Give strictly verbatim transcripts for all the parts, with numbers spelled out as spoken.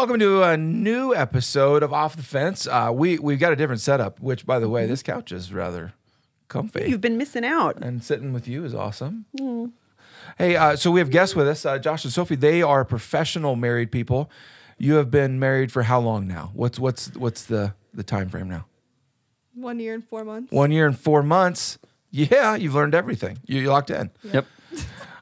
welcome to a new episode of Off the Fence. Uh, we, we've got a different setup, which, by the way, this couch is rather comfy. You've been missing out. And sitting with you is awesome. Mm. Hey, uh, so we have guests with us, uh, Josh and Sophie. They are professional married people. You have been married for how long now? What's what's what's the, the time frame now? One year and four months. One year and four months. Yeah, you've learned everything. You, you locked in. Yep.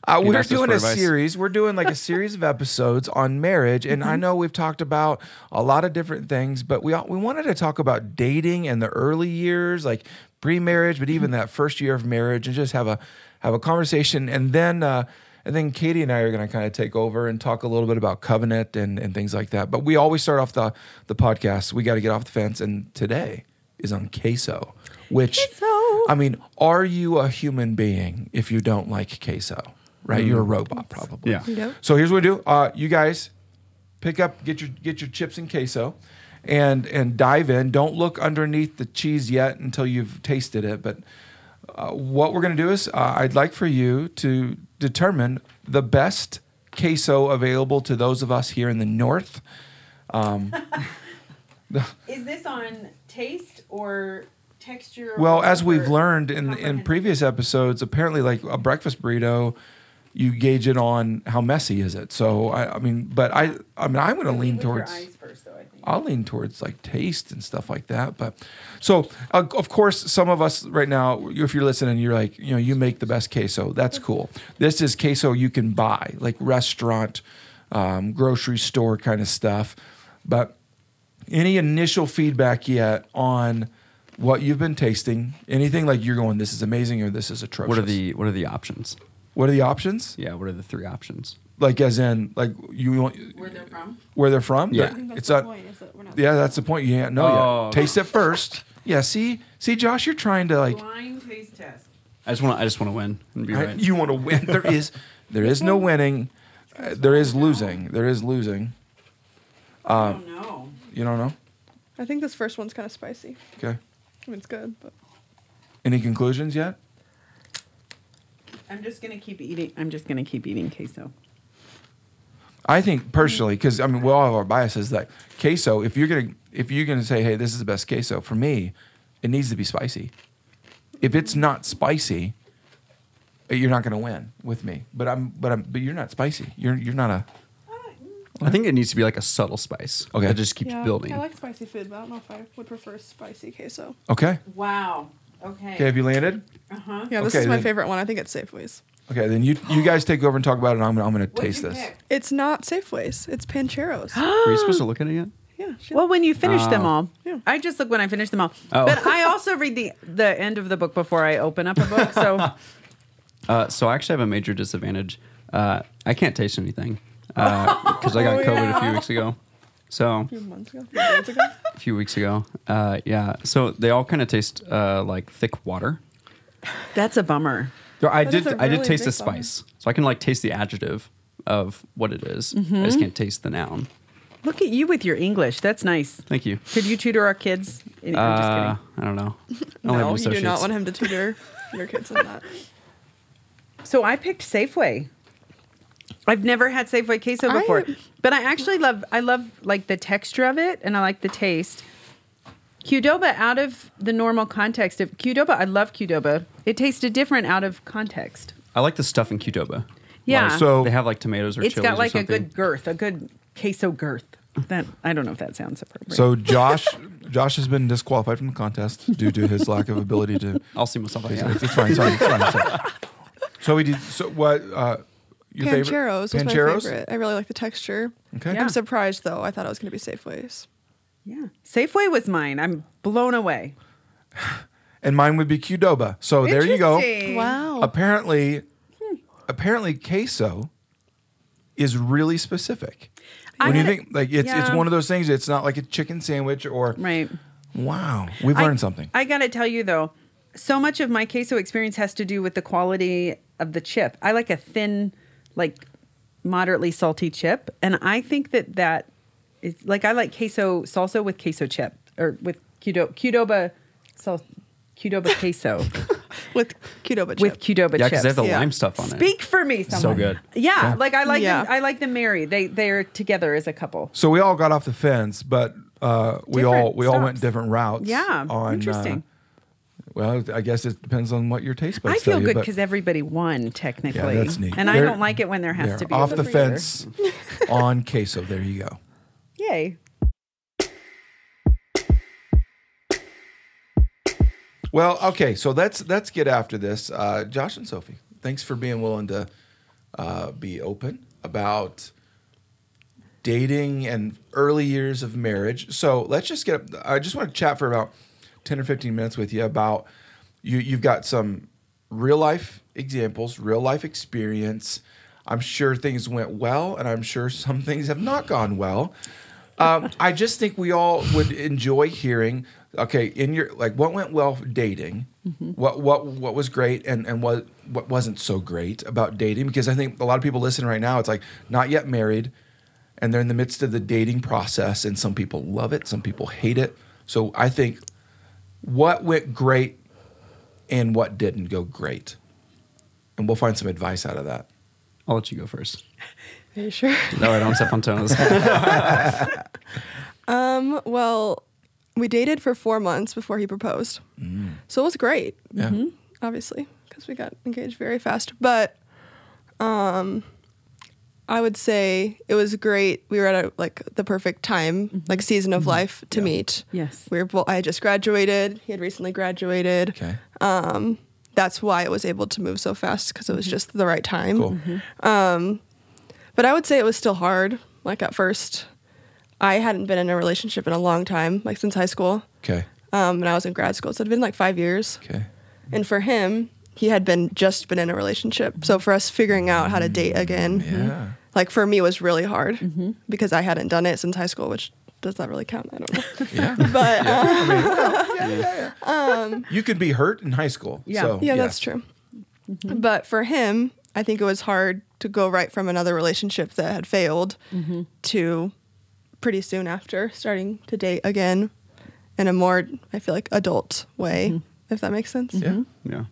Uh, we're doing a advice. series. We're doing like a series of episodes on marriage, and mm-hmm. I know we've talked about a lot of different things, but we all, we wanted to talk about dating and the early years, like pre-marriage, but even mm-hmm. that first year of marriage, and just have a have a conversation. And then uh, and then Katy and I are going to kind of take over and talk a little bit about covenant and, and things like that. But we always start off the the podcast. We got to get off the fence, and today is on queso, which queso. I mean, are you a human being if you don't like queso? Right, you're a robot probably. Yeah. Yep. So here's what we do. Uh, you guys pick up, get your get your chips and queso, and and dive in. Don't look underneath the cheese yet until you've tasted it. But uh, what we're gonna do is, uh, I'd like for you to determine the best queso available to those of us here in the north. Um, is this on taste or? Texture well, as we've learned in in previous episodes, apparently, like a breakfast burrito, you gauge it on how messy is it. So I, I mean, but I, I mean, I'm going to lean towards. Eyes first, though, I think. I'll lean towards like taste and stuff like that. But so, uh, of course, some of us right now, if you're listening, you're like, you know, you make the best queso. That's cool. This is queso you can buy, like restaurant, um, grocery store kind of stuff. But any initial feedback yet on what you've been tasting, anything like you're going, this is amazing or this is atrocious? What are the What are the options? What are the options? Yeah, what are the three options? Like as in, like you want... Where they're from? Where they're from? Yeah. That's it's the a, point. Is that we're not yeah, that's the point. You can't know oh. yet. Taste it first. Yeah, see? See, Josh, you're trying to like... Blind taste test. I just want to I just want to win and be right. I, you want to win. There is There is no winning. Uh, there is losing. There is losing. Uh, I don't know. You don't know? I think this first one's kind of spicy. Okay. I mean, it's good, but... Any conclusions yet? I'm just going to keep eating. I'm just going to keep eating queso. I think, personally, because, I mean, we all have our biases, like, queso, if you're going to if you're gonna say, hey, this is the best queso, for me, it needs to be spicy. If it's not spicy, you're not going to win with me. But I'm, but I'm, but you're not spicy. You're, you're not a... I think it needs to be like a subtle spice. Okay. That just keeps yeah, building. I like spicy food, but I don't know if I would prefer spicy queso. Okay. Wow. Okay. Okay, have you landed? Uh-huh. Yeah, this okay, is my then, favorite one. I think it's Safeway's. Okay, then you you guys take over and talk about it, and I'm, I'm going to taste this. Pick? It's not Safeway's. It's Pancheros. Were you supposed to look at it yet? Yeah. Well, when you finish oh. them all. Yeah. I just look when I finish them all. Oh. But I also read the, the end of the book before I open up a book, so. uh, so I actually have a major disadvantage. Uh, I can't taste anything. Because uh, I got oh, COVID yeah. a few weeks ago. So, a few months ago? A few months ago? A few weeks ago. Uh, yeah. So they all kind of taste uh, like thick water. That's a bummer. So I, did, a really I did taste the spice. Bummer. So I can like taste the adjective of what it is. Mm-hmm. I just can't taste the noun. Look at you with your English. That's nice. Thank you. Could you tutor our kids? In, uh, I'm just kidding. I don't know. I don't no, you do not want him to tutor your kids on that. So I picked Safeway. I've never had Safeway queso before, I, but I actually love, I love like the texture of it and I like the taste. Qdoba out of the normal context of Qdoba, I love Qdoba. It tasted different out of context. I like the stuff in Qdoba. Yeah. Like, so they have like tomatoes or chilies or something. It's got like a good girth, a good queso girth. That I don't know if that sounds appropriate. So Josh Josh has been disqualified from the contest due to his lack of ability to... I'll see myself. Like, yeah. It's fine, sorry, it's fine, sorry. So we did, so what... Uh, Your Pancheros favorite? was Pancheros? my favorite. I really like the texture. Okay. Yeah. I'm surprised, though. I thought it was going to be Safeway's. Yeah. Safeway was mine. I'm blown away. And mine would be Qdoba. So there you go. Wow. Apparently, hmm. apparently queso is really specific. What do you think? Like it's yeah. it's one of those things. It's not like a chicken sandwich or... Right. Wow. We've learned I, something. I got to tell you, though, so much of my queso experience has to do with the quality of the chip. I like a thin... like moderately salty chip. And I think that that is like, I like queso salsa with queso chip or with Qdoba, Qdoba, sal, Qdoba queso. with Qdoba chips. With Qdoba chips. Yeah, because they have the yeah. lime stuff on it. Speak for me, someone. So good. Yeah, yeah. like I like yeah. them, I like them married. They they're together as a couple. So we all got off the fence, but uh, we different all we stops. all went different routes. Yeah, on, interesting. Uh, Well, I guess it depends on what your taste buds. I feel good because everybody won technically, yeah, that's neat. And they're, I don't like it when there has to be off the fence on queso. There you go. Yay! Well, okay, so let's let's get after this. Uh, Josh and Sophie, thanks for being willing to uh, be open about dating and early years of marriage. So let's just get. I just want to chat for about ten or fifteen minutes with you about you you've got some real life examples, real life experience. I'm sure things went well, and I'm sure some things have not gone well. Um, I just think we all would enjoy hearing, okay, in your like what went well dating, mm-hmm. what what what was great and, and what what wasn't so great about dating, because I think a lot of people listening right now, it's like not yet married and they're in the midst of the dating process, and some people love it, some people hate it. So I think what went great and what didn't go great? And we'll find some advice out of that. I'll let you go first. Are you sure? No, I don't step on toes. um, well, we dated for four months before he proposed. Mm. So it was great, yeah. mm-hmm, obviously, because we got engaged very fast. But um, I would say it was great. We were at a, like the perfect time, mm-hmm. like season of mm-hmm. life to yeah. meet. Yes, we were. Well, I had just graduated. He had recently graduated. Okay, um, that's why it was able to move so fast, because it was just the right time. Cool. Mm-hmm. Um, but I would say it was still hard. Like at first, I hadn't been in a relationship in a long time, like since high school. Okay, um, and I was in grad school, so it'd been like five years. Okay, and for him, he had been just been in a relationship. So for us figuring out how to date again. Yeah. Like for me, it was really hard mm-hmm. because I hadn't done it since high school, which does that really count? I don't know. Yeah. But yeah. Uh, I mean, well, yeah, yeah, yeah. Um, you could be hurt in high school. Yeah, so, yeah, yeah. that's true. Mm-hmm. But for him, I think it was hard to go right from another relationship that had failed mm-hmm. to pretty soon after starting to date again in a more, I feel like, adult way, mm-hmm. if that makes sense. Mm-hmm. Yeah. Yeah.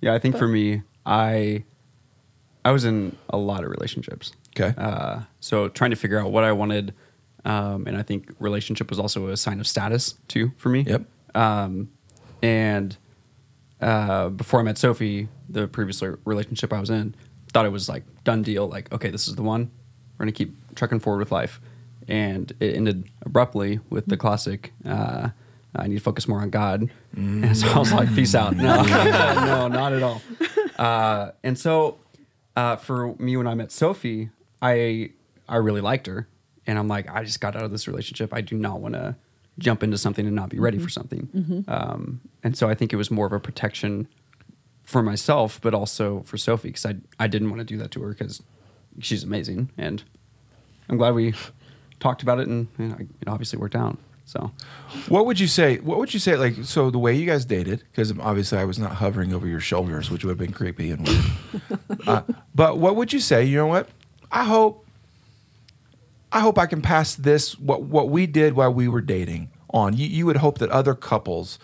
Yeah. I think but, for me, I. I was in a lot of relationships. Okay. Uh, so trying to figure out what I wanted. Um, and I think relationship was also a sign of status too for me. Yep. Um, and uh, before I met Sophie, the previous relationship I was in, thought it was like done deal. Like, okay, this is the one. We're going to keep trucking forward with life. And it ended abruptly with the classic, uh, I need to focus more on God. Mm. And so I was like, peace out. No, no, not at all. Uh, and so... Uh, for me, when I met Sophie, I I really liked her, and I'm like, I just got out of this relationship. I do not want to jump into something and not be ready mm-hmm. for something. Mm-hmm. Um, and so I think it was more of a protection for myself, but also for Sophie, because I I didn't want to do that to her because she's amazing, and I'm glad we talked about it, and, and it obviously worked out. So, what would you say? What would you say? Like, so the way you guys dated, because obviously I was not hovering over your shoulders, which would have been creepy and weird. uh, but what would you say? You know what? I hope, I hope I can pass this. What what we did while we were dating on. You you would hope that other couples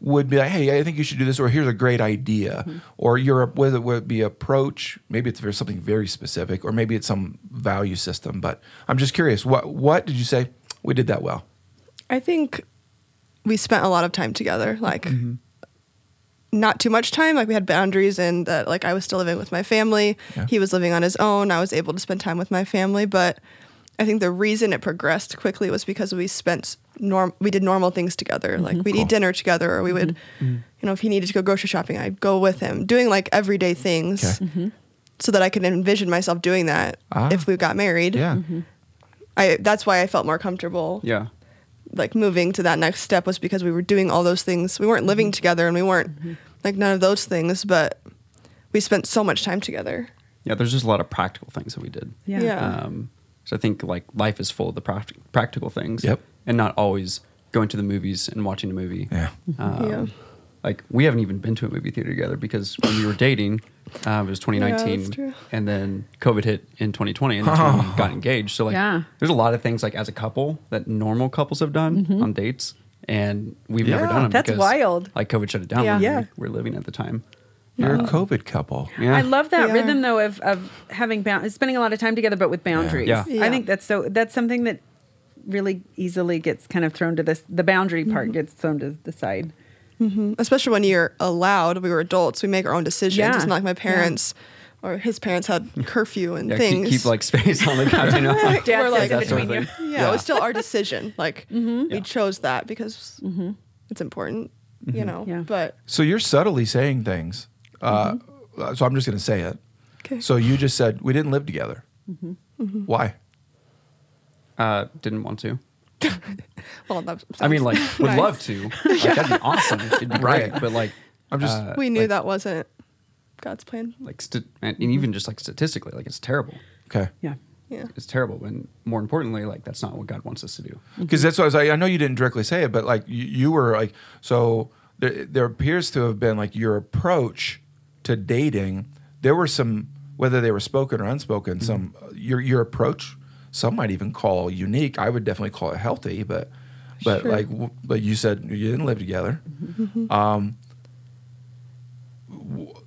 would be like, hey, I think you should do this, or here's a great idea, mm-hmm. or your whether it would be approach. Maybe it's for something very specific, or maybe it's some value system. But I'm just curious. What what did you say? We did that well. I think we spent a lot of time together, like mm-hmm. not too much time. Like we had boundaries and that like I was still living with my family. Yeah. He was living on his own. I was able to spend time with my family. But I think the reason it progressed quickly was because we spent norm, we did normal things together. Mm-hmm. Like we'd cool. eat dinner together, or we would, mm-hmm. you know, if he needed to go grocery shopping, I'd go with him, doing like everyday things okay. mm-hmm. so that I could envision myself doing that ah. if we got married. Yeah. Mm-hmm. I, that's why I felt more comfortable. Yeah. Like moving to that next step was because we were doing all those things. We weren't living together, and we weren't mm-hmm. like none of those things, but we spent so much time together. Yeah. There's just a lot of practical things that we did. Yeah. yeah. Um, so I think like life is full of the pra- practical things yep. and not always going to the movies and watching a movie. Yeah. Um, yeah. Like we haven't even been to a movie theater together because when we were dating, um, it was twenty nineteen yeah, and then COVID hit in twenty twenty and that's oh. when we got engaged. So like, yeah. there's a lot of things like as a couple that normal couples have done mm-hmm. on dates. and we've yeah, never done them. That's because, wild. Like, COVID shut it down. Yeah, when yeah. we were living at the time. You're uh, a COVID couple. Yeah. I love that yeah. rhythm though of of having bound- spending a lot of time together, but with boundaries. Yeah. Yeah. Yeah. I think that's so. That's something that really easily gets kind of thrown to this. The boundary part mm-hmm. gets thrown to the side. Mm-hmm. Especially when you're allowed. We were adults. We make our own decisions. Yeah. It's not like my parents. Yeah. Or his parents had curfew and yeah, things. Keep, keep like space on the couch, you know. Like, Dad we're like, in between sort of you. Yeah, yeah, it was still our decision. Like mm-hmm. we yeah. chose that because mm-hmm. it's important, mm-hmm. you know. Yeah. But so you're subtly saying things. Uh, mm-hmm. So I'm just going to say it. Okay. So you just said we didn't live together. Mm-hmm. Mm-hmm. Why? Uh, didn't want to. Well, that I mean, like nice. Would love to. Like, yeah. That'd be awesome. It'd be great. But like, I'm just uh, we knew like, that wasn't God's plan, like, st- and even just like statistically, like it's terrible. Okay, yeah, yeah, it's terrible. And more importantly, like that's not what God wants us to do. Because that's what I was like. I know you didn't directly say it, but like you, you were like, so there, there appears to have been like your approach to dating. There were some, whether they were spoken or unspoken, mm-hmm. some your your approach. Some might even call unique. I would definitely call it healthy, but but sure. like, w- but you said you didn't live together. Mm-hmm. Um,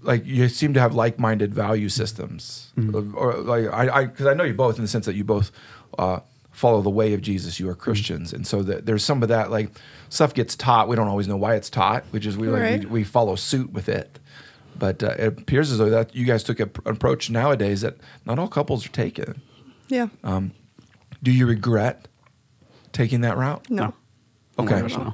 like you seem to have like-minded value systems, mm-hmm. or, or like I, because I, I know you both in the sense that you both uh, follow the way of Jesus. You are Christians, mm-hmm. and so the, there's some of that like stuff gets taught. We don't always know why it's taught, which is we right. like, we, we follow suit with it. But uh, it appears as though that you guys took an approach nowadays that not all couples are taking. Yeah. Um, do you regret taking that route? No. no. Okay. No.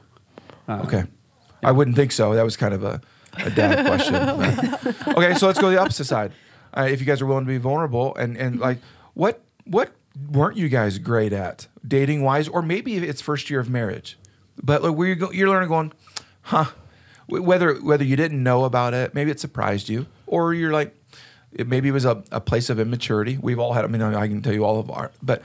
Uh, okay. Yeah. I wouldn't think so. That was kind of a. A dad question. But. Okay, so let's go to the opposite side. Uh, if you guys are willing to be vulnerable and, and like, what what weren't you guys great at dating wise, or maybe it's first year of marriage, but like where you go, you're learning going, huh? Whether whether you didn't know about it, maybe it surprised you, or you're like, it, maybe it was a, a place of immaturity. We've all had. I mean, I can tell you all of our, but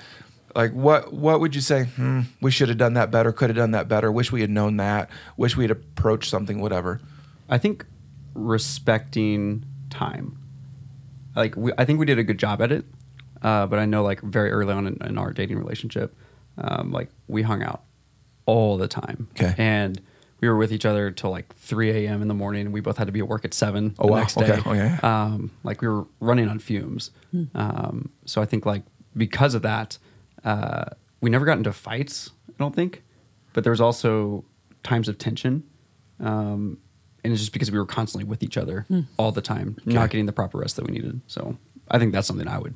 like, what what would you say? Hmm, we should have done that better. Could have done that better. Wish we had known that. Wish we had approached something. Whatever. I think respecting time, like we, I think we did a good job at it, uh, but I know like very early on in, in our dating relationship, um, like we hung out all the time, okay. and we were with each other till like three a.m. in the morning. We both had to be at work at seven oh, the wow. next day. Okay. Okay. Um, like we were running on fumes. Hmm. Um, so I think like because of that, uh, we never got into fights, I don't think, but there was also times of tension. Um, And it's just because we were constantly with each other mm. all the time, okay. not getting the proper rest that we needed. So I think that's something I would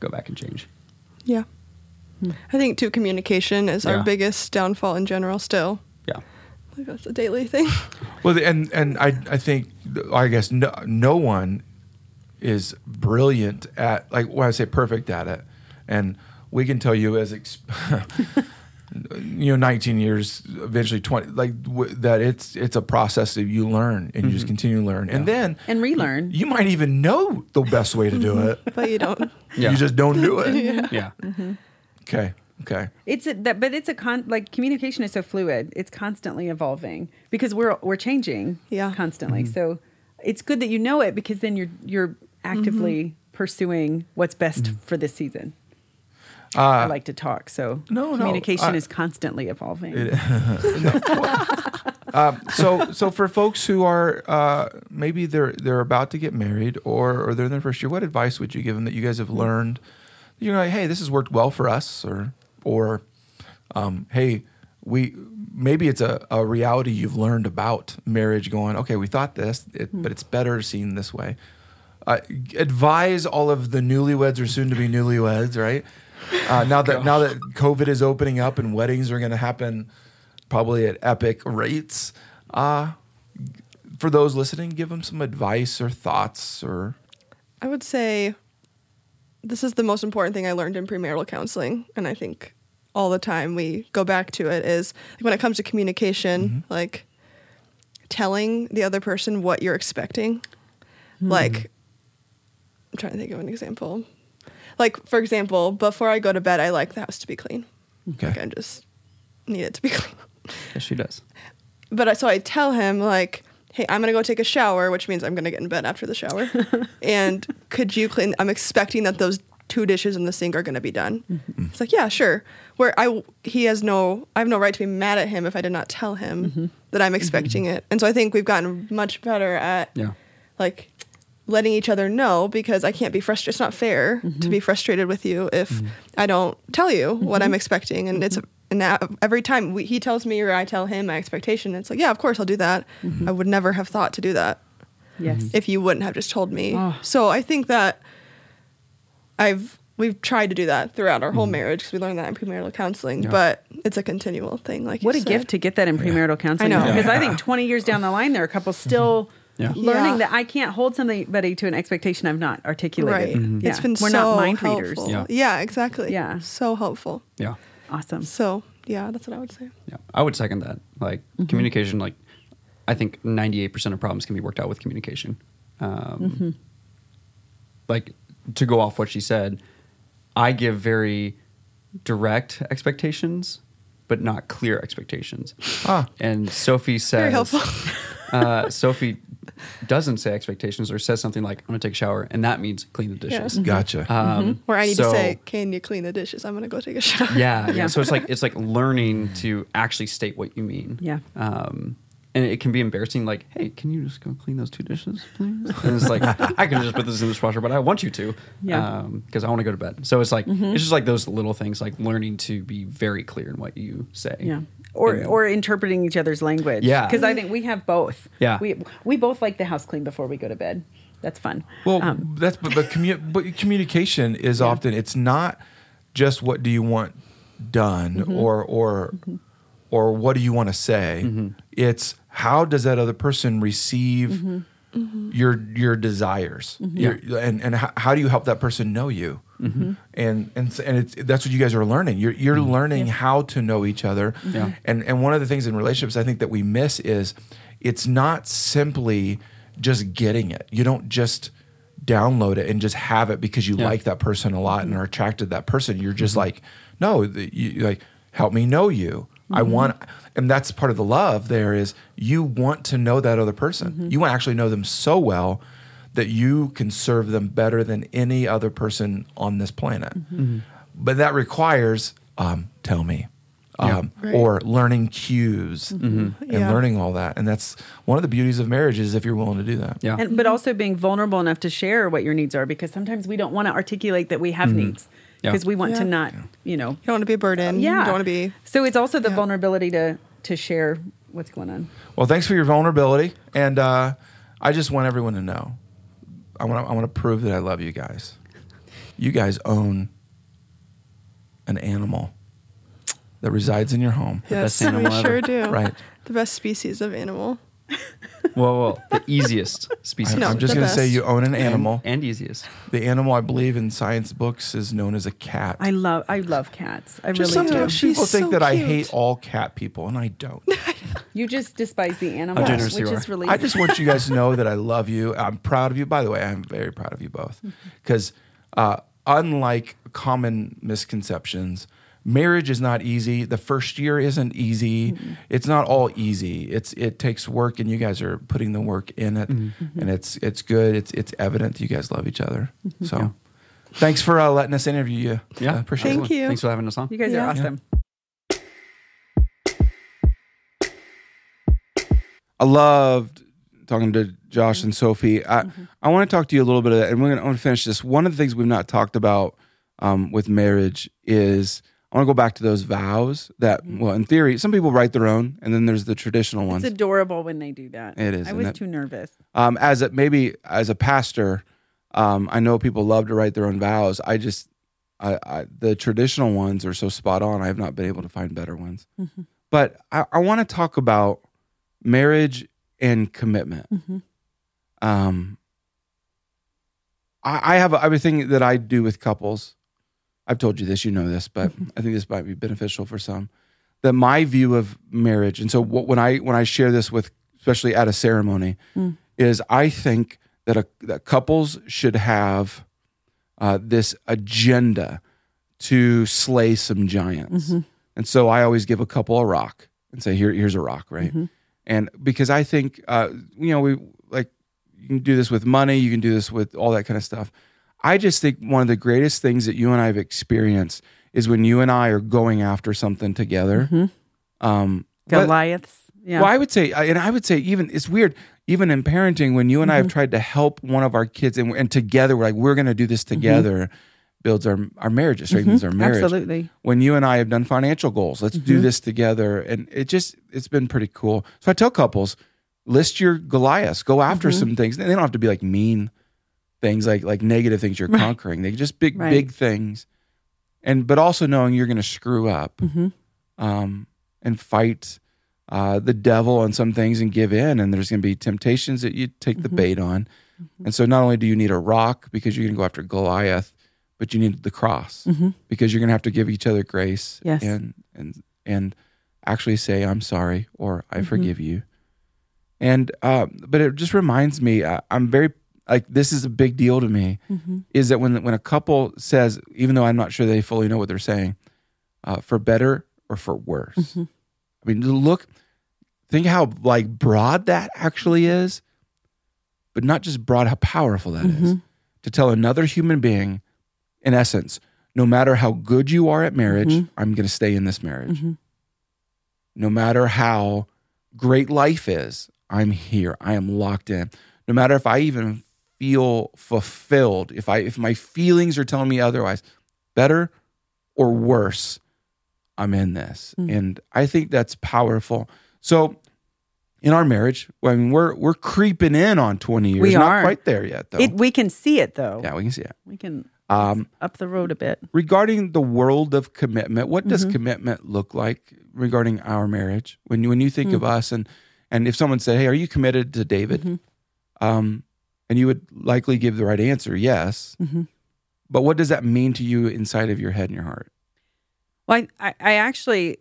go back and change. Yeah. Mm. I think, too, communication is yeah. our biggest downfall in general still. Yeah. Like that's a daily thing. Well, and and I, I think, I guess, no, no one is brilliant at, like, when well, I say perfect at it. And we can tell you as... Exp- you know, nineteen years, eventually twenty, like w- that it's it's a process that you learn and you mm-hmm. just continue to learn. Yeah. And then... And relearn. You, you might even know the best way to do it. But you don't. Yeah. You just don't do it. yeah. yeah. Mm-hmm. Okay. Okay. It's a, that, but it's a con, like communication is so fluid. It's constantly evolving because we're we're changing yeah. constantly. Mm-hmm. So it's good that you know it because then you're you're actively mm-hmm. pursuing what's best mm-hmm. for this season. Uh, I like to talk, so no, communication no, uh, is constantly evolving. It, no, well, uh, so, so for folks who are uh, maybe they're they're about to get married or or they're in their first year, what advice would you give them that you guys have learned? You're like, hey, this has worked well for us, or or um, hey, we maybe it's a, a reality you've learned about marriage. Going, okay, we thought this, it, hmm. but it's better seen this way. Uh, advise all of the newlyweds or soon to be newlyweds, right? Uh, now that Gosh. now that COVID is opening up and weddings are going to happen probably at epic rates, uh, for those listening, give them some advice or thoughts. Or I would say this is the most important thing I learned in premarital counseling, and I think all the time we go back to it is like, when it comes to communication, mm-hmm. like telling the other person what you're expecting. Mm-hmm. Like I'm trying to think of an example. Like, for example, before I go to bed, I like the house to be clean. Okay. Like, I just need it to be clean. Yes, she does. But I, so I tell him, like, hey, I'm going to go take a shower, which means I'm going to get in bed after the shower. And could you clean? I'm expecting that those two dishes in the sink are going to be done. Mm-hmm. It's like, yeah, sure. Where I, he has no, I have no right to be mad at him if I did not tell him mm-hmm. that I'm expecting mm-hmm. it. And so I think we've gotten much better at yeah. like letting each other know, because I can't be frustrated. It's not fair mm-hmm. to be frustrated with you if mm-hmm. I don't tell you mm-hmm. what I'm expecting. And mm-hmm. it's, and now every time we, he tells me or I tell him my expectation, it's like, yeah, of course I'll do that. Mm-hmm. I would never have thought to do that. Yes. If you wouldn't have just told me. Oh. So I think that I've we've tried to do that throughout our whole mm-hmm. marriage, because we learned that in premarital counseling, yeah. but it's a continual thing. Like What you a said. gift to get that in premarital yeah. counseling. I know. Because yeah. I think twenty years down the line, there are couples still mm-hmm. yeah. learning yeah. that I can't hold somebody to an expectation I've not articulated. Right. Mm-hmm. Yeah. It's been We're so not mind helpful. Readers. Yeah. yeah, exactly. Yeah. So helpful. Yeah. Awesome. So, yeah, that's what I would say. Yeah, I would second that. Like mm-hmm. communication, like, I think ninety-eight percent of problems can be worked out with communication. Um, mm-hmm. Like, to go off what she said, I give very direct expectations, but not clear expectations. Ah. And Sophie says... Very helpful. uh, Sophie doesn't say expectations, or says something like, I'm going to take a shower, and that means clean the dishes. Yeah. Mm-hmm. Gotcha. Um, mm-hmm. Or I need so, to say, can you clean the dishes? I'm going to go take a shower. Yeah. yeah. yeah. So it's like, it's like learning to actually state what you mean. Yeah. Um, And it can be embarrassing, like, hey, can you just go clean those two dishes, please? And it's like, I could just put this in the dishwasher, but I want you to, yeah, um, because I want to go to bed. So it's like, mm-hmm. it's just like those little things, like learning to be very clear in what you say. Yeah. Or and, or interpreting each other's language. Yeah. Because I think we have both. Yeah. We we both like the house clean before we go to bed. That's fun. Well, um, that's but, but, commu- but communication is yeah. often, it's not just what do you want done mm-hmm. or, or, mm-hmm. or what do you want to say. Mm-hmm. It's, how does that other person receive mm-hmm. Mm-hmm. your your desires, mm-hmm. your, and and how, how do you help that person know you? Mm-hmm. And and and it's, that's what you guys are learning. You're you're mm-hmm. learning yeah. how to know each other. Mm-hmm. Yeah. And and one of the things in relationships I think that we miss is it's not simply just getting it. You don't just download it and just have it because you yeah. like that person a lot mm-hmm. and are attracted to that person. You're just mm-hmm. like, no, you, like, help me know you. Mm-hmm. I want. And that's part of the love there is you want to know that other person. Mm-hmm. You want to actually know them so well that you can serve them better than any other person on this planet. Mm-hmm. Mm-hmm. But that requires, um, tell me, um, yeah, right. or learning cues mm-hmm. and yeah. learning all that. And that's one of the beauties of marriage is if you're willing to do that. Yeah. And, but also being vulnerable enough to share what your needs are, because sometimes we don't want to articulate that we have mm-hmm. needs. Because yeah. we want yeah. to not, you know. You don't want to be a burden. Yeah. You don't want to be. So it's also the yeah. vulnerability to to share what's going on. Well, thanks for your vulnerability. And uh, I just want everyone to know. I want I want to prove that I love you guys. You guys own an animal that resides in your home. Yes, the best animal we ever. Sure do. Right. The best species of animal. Well, well, the easiest species. No, I'm just going to say you own an animal. And, and easiest. The animal, I believe, in science books is known as a cat. I love I love cats. I just really do. Sometimes people think so that cute. I hate all cat people, and I don't. You just despise the animals, which you is really I just want you guys to know that I love you. I'm proud of you. By the way, I'm very proud of you both. Because uh, unlike common misconceptions, marriage is not easy. The first year isn't easy. Mm-hmm. It's not all easy. It's it takes work, and you guys are putting the work in it, mm-hmm. and it's it's good. It's it's evident that you guys love each other. Mm-hmm. So, yeah. thanks for uh, letting us interview you. Yeah, uh, appreciate Thank it. You. Thanks for having us on. You guys yeah. are awesome. Yeah. I loved talking to Josh mm-hmm. and Sophie. I mm-hmm. I want to talk to you a little bit of that, and we're gonna I want to finish this. One of the things we've not talked about um, with marriage is. I want to go back to those vows that, well, in theory, some people write their own, and then there's the traditional ones. It's adorable when they do that. It is. I was it? too nervous. Um, as a, maybe as a pastor, um, I know people love to write their own vows. I just, I, I, the traditional ones are so spot on. I have not been able to find better ones. Mm-hmm. But I, I want to talk about marriage and commitment. Mm-hmm. Um, I, I have a, everything that I do with couples. I've told you this, you know this, but mm-hmm. I think this might be beneficial for some, that my view of marriage, and so what, when I when I share this with, especially at a ceremony, mm. is I think that, a, that couples should have uh, this agenda to slay some giants. Mm-hmm. And so I always give a couple a rock and say, "Here, here's a rock," right? Mm-hmm. And because I think, uh, you know, we like you can do this with money, you can do this with all that kind of stuff. I just think one of the greatest things that you and I have experienced is when you and I are going after something together. Mm-hmm. Um, Goliaths. Yeah. Well, I would say, and I would say even, it's weird, even in parenting, when you and mm-hmm. I have tried to help one of our kids and, and together we're like, we're going to do this together, mm-hmm. builds our, our marriage, it strengthens mm-hmm. our marriage. Absolutely. When you and I have done financial goals, let's mm-hmm. do this together. And it just, it's been pretty cool. So I tell couples, list your Goliaths, go after mm-hmm. some things. They don't have to be like mean things, like like negative things you're right. conquering. They can just big, right. big things. And, but also knowing you're going to screw up mm-hmm. um, and fight uh, the devil on some things and give in. And there's going to be temptations that you take mm-hmm. the bait on. Mm-hmm. And so not only do you need a rock because you're going to go after Goliath, but you need the cross mm-hmm. because you're going to have to give each other grace yes. and, and, and actually say, I'm sorry, or I mm-hmm. forgive you. And, uh, but it just reminds me, uh, I'm very, like, this is a big deal to me, mm-hmm. is that when when a couple says, even though I'm not sure they fully know what they're saying, uh, for better or for worse. Mm-hmm. I mean, look, think how, like, broad that actually is, but not just broad, how powerful that mm-hmm. is. To tell another human being, in essence, no matter how good you are at marriage, mm-hmm. I'm going to stay in this marriage. Mm-hmm. No matter how great life is, I'm here, I am locked in. No matter if I even feel fulfilled, if I if my feelings are telling me otherwise, better or worse, I'm in this. Mm-hmm. And I think that's powerful. So in our marriage, I mean, we're we're creeping in on twenty years. We are. Not quite there yet, though. It, we can see it, though. Yeah, we can see it. We can um, up the road a bit. Regarding the world of commitment, what does mm-hmm. commitment look like regarding our marriage? When you, when you think mm-hmm. of us, and, and if someone said, hey, are you committed to David? Mm-hmm. Um, and you would likely give the right answer, yes. Mm-hmm. But what does that mean to you inside of your head and your heart? Well, I, I actually,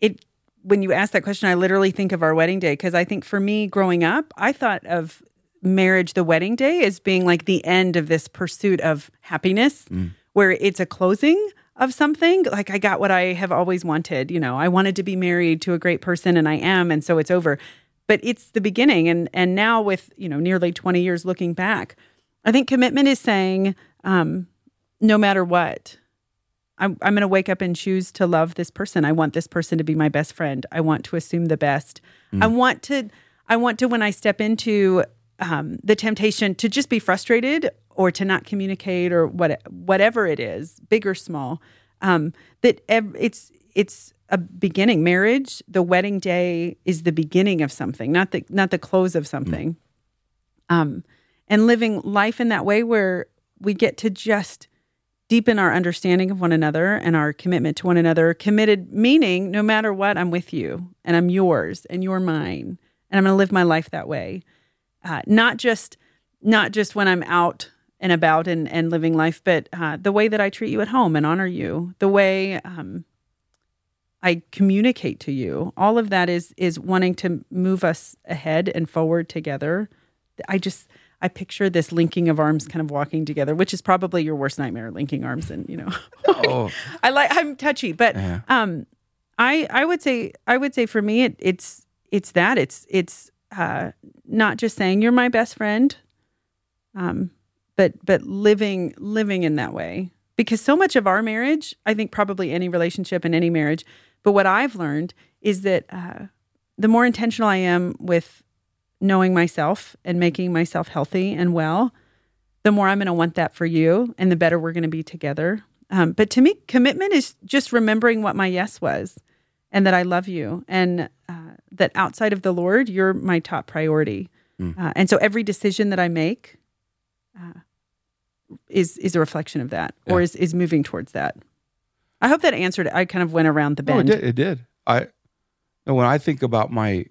it when you ask that question, I literally think of our wedding day, because I think for me growing up, I thought of marriage, the wedding day, as being like the end of this pursuit of happiness, mm. where it's a closing of something. Like, I got what I have always wanted. You know, I wanted to be married to a great person, and I am, and so it's over. But it's the beginning, and and now with, you know, nearly twenty years looking back, I think commitment is saying, um, no matter what, I'm, I'm going to wake up and choose to love this person. I want this person to be my best friend. I want to assume the best. Mm. I want to, I want to when I step into um, the temptation to just be frustrated or to not communicate or what whatever it is, big or small, um, that ev- it's it's. a beginning. Marriage, the wedding day, is the beginning of something, not the not the close of something. Mm. Um, and living life in that way where we get to just deepen our understanding of one another and our commitment to one another. Committed meaning, no matter what, I'm with you, and I'm yours, and you're mine, and I'm going to live my life that way. Uh, not just not just when I'm out and about and, and living life, but uh, the way that I treat you at home and honor you, the way... Um, I communicate to you. All of that is is wanting to move us ahead and forward together. I just, I picture this linking of arms, kind of walking together, which is probably your worst nightmare, linking arms and, you know, oh. I like, I'm touchy, but yeah. um, I I would say, I would say for me, it, it's, it's that it's, it's uh, not just saying you're my best friend, um, but, but living, living in that way. Because so much of our marriage, I think probably any relationship and any marriage, but what I've learned is that uh, the more intentional I am with knowing myself and making myself healthy and well, the more I'm going to want that for you, and the better we're going to be together. Um, but to me, commitment is just remembering what my yes was, and that I love you, and uh, that outside of the Lord, you're my top priority. Mm. Uh, and so every decision that I make... Uh, is is a reflection of that, or yeah. is, is moving towards that. I hope that answered it. I kind of went around the bend. No, it did. It did. I, when I think about my,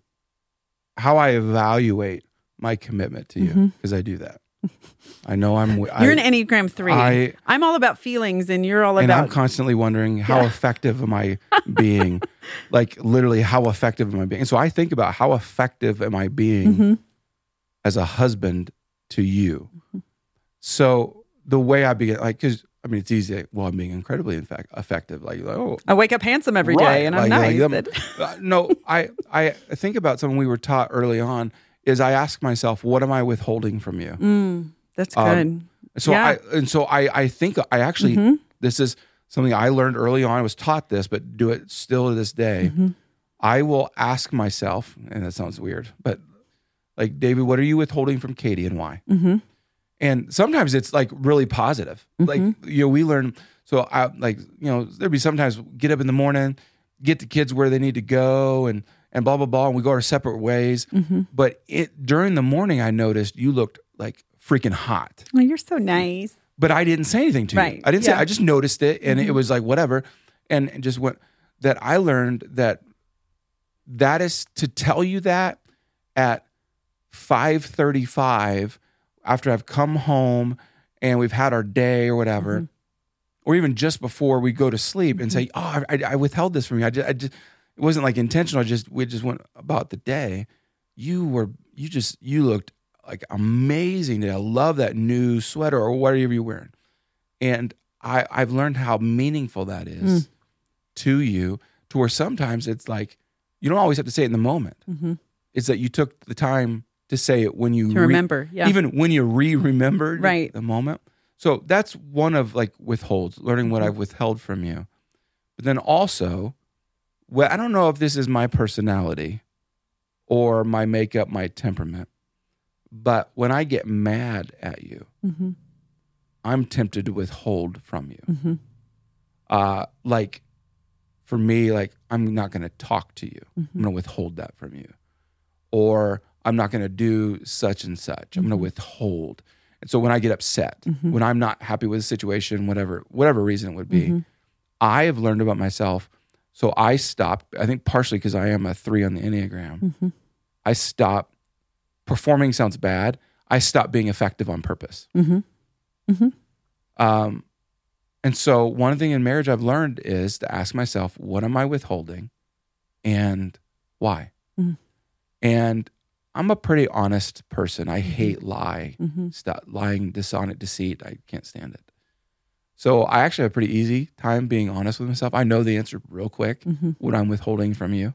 how I evaluate my commitment to you, because mm-hmm. I do that. I know I'm... I, you're an Enneagram three. I, I'm all about feelings, and you're all and about... And I'm constantly wondering, how yeah. effective am I being? Like, literally, how effective am I being? And so I think about, how effective am I being mm-hmm. as a husband to you? Mm-hmm. So... The way I begin, like, because, I mean, it's easy. Well, I'm being incredibly in fact, effective. Like, oh. I wake up handsome every right. day, and I'm like, nice. Like, um, no, I, I think about something we were taught early on is I ask myself, what am I withholding from you? Mm, that's um, good. And so yeah. I and so I I think I actually mm-hmm. this is something I learned early on. I was taught this, but do it still to this day. Mm-hmm. I will ask myself, and that sounds weird, but like, David, what are you withholding from Katy and why? Mm-hmm. And sometimes it's like really positive. Mm-hmm. Like, you know, we learn. So I like, you know, there'd be sometimes get up in the morning, get the kids where they need to go and, and blah, blah, blah. And we go our separate ways. Mm-hmm. But it during the morning, I noticed you looked like freaking hot. Oh, you're so nice. But I didn't say anything to right. you. I didn't yeah. say, I just noticed it. And mm-hmm. it was like, whatever. And, and just went that I learned that that is to tell you that at five thirty-five after I've come home and we've had our day or whatever, mm-hmm. or even just before we go to sleep and say, oh, I, I withheld this from you. I just, I just, it wasn't like intentional. I just, we just went about the day. You were, you just, you looked like amazing today. I love that new sweater or whatever you're wearing. And I, I've learned how meaningful that is mm. to you, to where sometimes it's like, you don't always have to say it in the moment. Mm-hmm. It's that you took the time to say it when you to remember, re- yeah. even when you re-remembered right. the moment. So that's one of like withholds, learning what I've withheld from you. But then also, well, I don't know if this is my personality or my makeup, my temperament, but when I get mad at you, mm-hmm. I'm tempted to withhold from you. Mm-hmm. Uh, like for me, like I'm not going to talk to you. Mm-hmm. I'm going to withhold that from you. Or I'm not going to do such and such. I'm going to withhold. And so when I get upset, mm-hmm. when I'm not happy with a situation, whatever whatever reason it would be, mm-hmm. I have learned about myself. So I stop, I think partially because I am a three on the Enneagram, mm-hmm. I stop, performing sounds bad, I stop being effective on purpose. Mm-hmm. Mm-hmm. Um, and so one thing in marriage I've learned is to ask myself, what am I withholding and why? Mm-hmm. And I'm a pretty honest person. I hate lie, mm-hmm. stuff, lying, dishonest, deceit. I can't stand it. So I actually have a pretty easy time being honest with myself. I know the answer real quick, mm-hmm. what I'm withholding from you.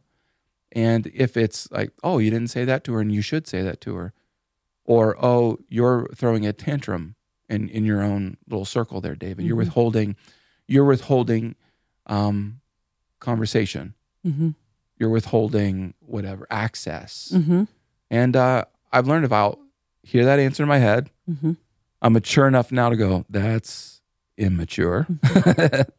And if it's like, oh, you didn't say that to her and you should say that to her. Or, oh, you're throwing a tantrum in, in your own little circle there, David. Mm-hmm. You're withholding, you're withholding um, conversation. Mm-hmm. You're withholding whatever access, mm-hmm. and uh, I've learned if I'll hear that answer in my head, mm-hmm. I'm mature enough now to go, that's immature, mm-hmm.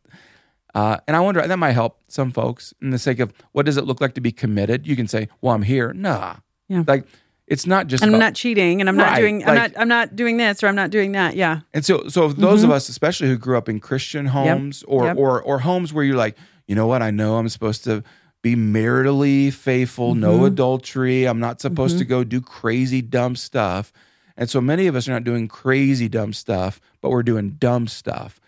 uh, and I wonder that might help some folks in the sake of what does it look like to be committed? You can say, well, I'm here, nah, yeah, like it's not just, and about, I'm not cheating, and I'm right, not doing, like, I'm not, I'm not doing this or I'm not doing that, yeah. And so, so those mm-hmm. of us, especially who grew up in Christian homes yep. or yep. or or homes where you're like, you know what, I know I'm supposed to be maritally faithful, mm-hmm. no adultery. I'm not supposed mm-hmm. to go do crazy, dumb stuff. And so many of us are not doing crazy, dumb stuff, but we're doing dumb stuff.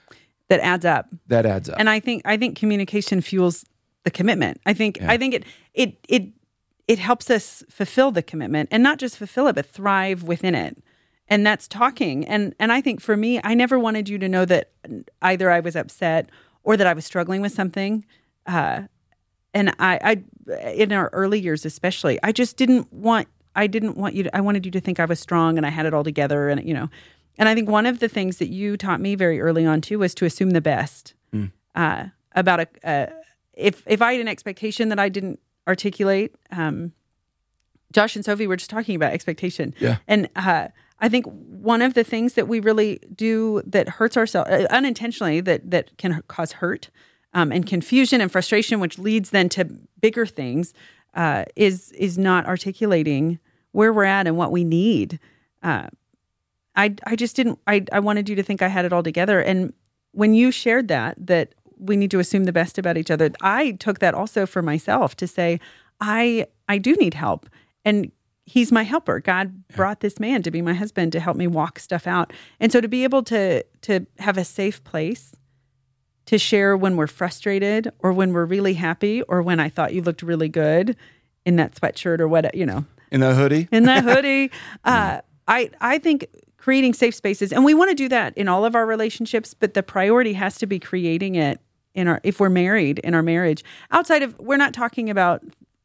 That adds up. That adds up. And I think I think communication fuels the commitment. I think yeah. I think it it it it helps us fulfill the commitment, and not just fulfill it, but thrive within it. And that's talking. And and I think for me, I never wanted you to know that either I was upset or that I was struggling with something. Uh, And I, I, in our early years especially, I just didn't want, I didn't want you to, I wanted you to think I was strong and I had it all together and, you know. And I think one of the things that you taught me very early on too was to assume the best. Mm. Uh, about a, uh, if if I had an expectation that I didn't articulate, um, Josh and Sophie were just talking about expectation. Yeah. And uh, I think one of the things that we really do that hurts ourselves, uh, unintentionally, that that can cause hurt, Um, and confusion and frustration, which leads then to bigger things, uh, is is not articulating where we're at and what we need. Uh, I I just didn't. I I wanted you to think I had it all together. And when you shared that that we need to assume the best about each other, I took that also for myself to say I I do need help, and he's my helper. God brought this man to be my husband to help me walk stuff out, and so to be able to to have a safe place to share when we're frustrated or when we're really happy or when I thought you looked really good in that sweatshirt or what, you know. In that hoodie. In that hoodie. uh, I, I think creating safe spaces, and we want to do that in all of our relationships, but the priority has to be creating it in our, if we're married, in our marriage. Outside of, we're not talking about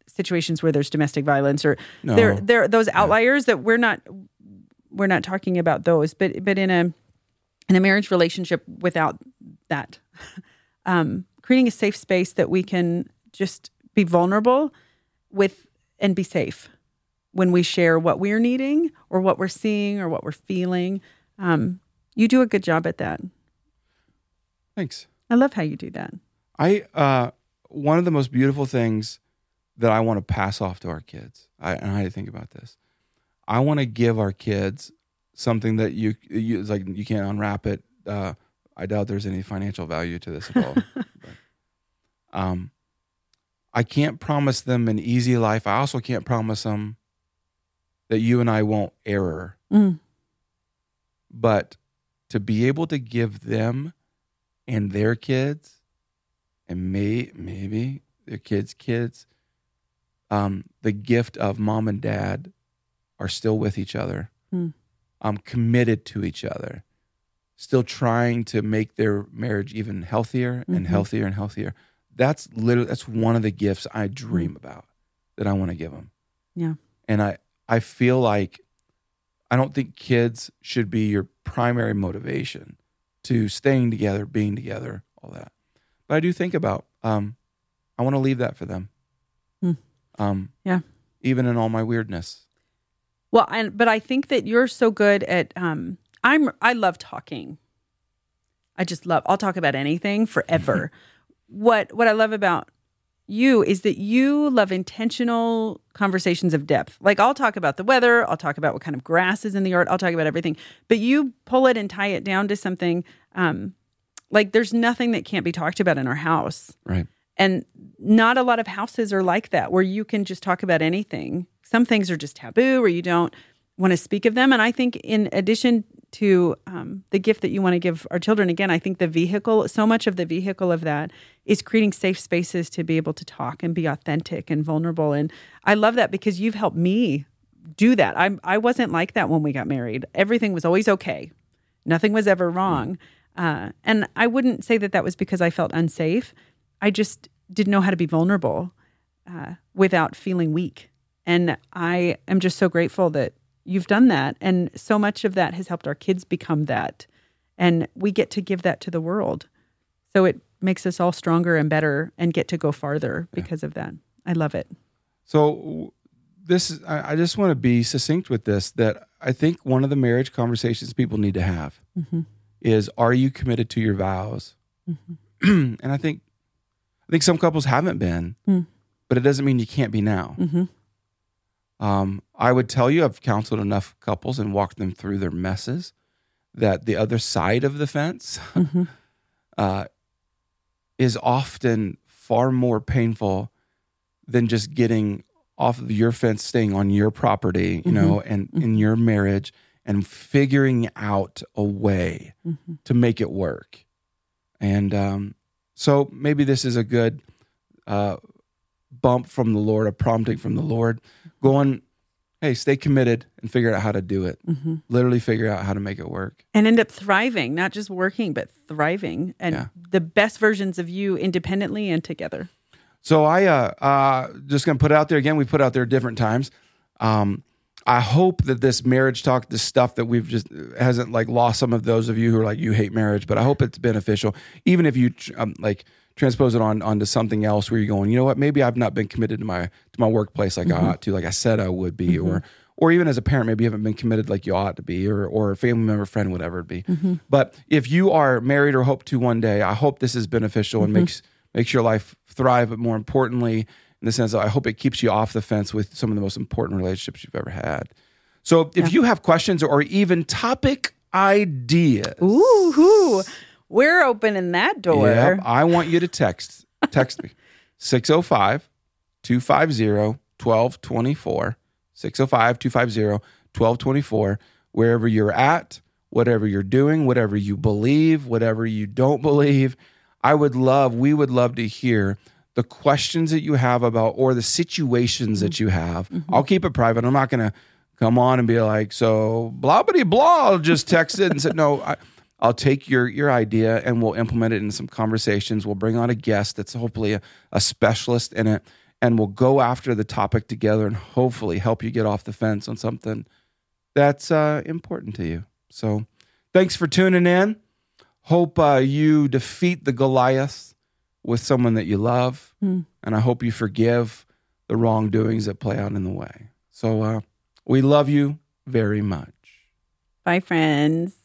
situations where there's domestic violence or no. there there those outliers no. that we're not, we're not talking about those, but but in a in a marriage relationship without that. um, creating a safe space that we can just be vulnerable with and be safe when we share what we're needing or what we're seeing or what we're feeling. Um, you do a good job at that. Thanks. I love how you do that. I uh, one of the most beautiful things that I want to pass off to our kids, I, and I think about this, I want to give our kids something that you, you it's like you can't unwrap it. Uh, I doubt there's any financial value to this at all. But, um, I can't promise them an easy life. I also can't promise them that you and I won't err. Mm. But to be able to give them and their kids, and may, maybe their kids' kids, um, the gift of mom and dad are still with each other, mm. um, committed to each other, still trying to make their marriage even healthier and mm-hmm. healthier and healthier. That's literally, that's one of the gifts I dream about that I want to give them. Yeah. And I, I feel like, I don't think kids should be your primary motivation to staying together, being together, all that. But I do think about, um, I want to leave that for them. Mm. Um, yeah. Even in all my weirdness. Well, and, but I think that you're so good at, um, I'm, I love talking. I just love, I'll talk about anything forever. What what I love about you is that you love intentional conversations of depth. Like, I'll talk about the weather, I'll talk about what kind of grass is in the yard, I'll talk about everything. But you pull it and tie it down to something. Um, like, there's nothing that can't be talked about in our house. Right. And not a lot of houses are like that, where you can just talk about anything. Some things are just taboo, or you don't want to speak of them. And I think in addition to um, the gift that you want to give our children, again, I think the vehicle, so much of the vehicle of that is creating safe spaces to be able to talk and be authentic and vulnerable. And I love that because you've helped me do that. I I wasn't like that when we got married. Everything was always okay. Nothing was ever wrong. Uh, and I wouldn't say that that was because I felt unsafe. I just didn't know how to be vulnerable uh, without feeling weak. And I am just so grateful that you've done that, and so much of that has helped our kids become that, and we get to give that to the world. So it makes us all stronger and better, and get to go farther because yeah. of that. I love it. So this is, I just want to be succinct with this, that I think one of the marriage conversations people need to have mm-hmm. is, are you committed to your vows? Mm-hmm. And I think I think some couples haven't been, mm. but it doesn't mean you can't be now. Mm-hmm. Um, I would tell you, I've counseled enough couples and walked them through their messes, that the other side of the fence mm-hmm. uh, is often far more painful than just getting off of your fence, staying on your property, you mm-hmm. know, and mm-hmm. in your marriage, and figuring out a way mm-hmm. to make it work. And um, so maybe this is a good uh, bump from the Lord, a prompting from the Lord. Going, hey, stay committed and figure out how to do it. Mm-hmm. Literally figure out how to make it work. And end up thriving, not just working, but thriving. And yeah. the best versions of you independently and together. So I uh, uh, just going to put it out there again. We put it out there different times. Um, I hope that this marriage talk, this stuff that we've just, hasn't like lost some of those of you who are like, you hate marriage, but I hope it's beneficial. Even if you um, like... transpose it on onto something else where you're going, you know what, maybe I've not been committed to my to my workplace like mm-hmm. I ought to, like I said I would be, mm-hmm. or or even as a parent, maybe you haven't been committed like you ought to be, or or a family member, friend, whatever it be. Mm-hmm. But if you are married or hope to one day, I hope this is beneficial mm-hmm. and makes makes your life thrive, but more importantly, in the sense that I hope it keeps you off the fence with some of the most important relationships you've ever had. So if yeah. you have questions or even topic ideas. Ooh. We're opening that door. Yep, I want you to text. Text me. six oh five, two five oh, one two two four. six oh five, two five oh, one two two four. Wherever you're at, whatever you're doing, whatever you believe, whatever you don't believe, I would love, we would love to hear the questions that you have about, or the situations mm-hmm. that you have. Mm-hmm. I'll keep it private. I'm not going to come on and be like, so blah, blah, blah, just text it and say, no, I... I'll take your your idea and we'll implement it in some conversations. We'll bring on a guest that's hopefully a, a specialist in it, and we'll go after the topic together and hopefully help you get off the fence on something that's uh, important to you. So thanks for tuning in. hope uh, you defeat the Goliath with someone that you love. Mm. And I hope you forgive the wrongdoings that play out in the way. So uh, we love you very much. Bye, friends.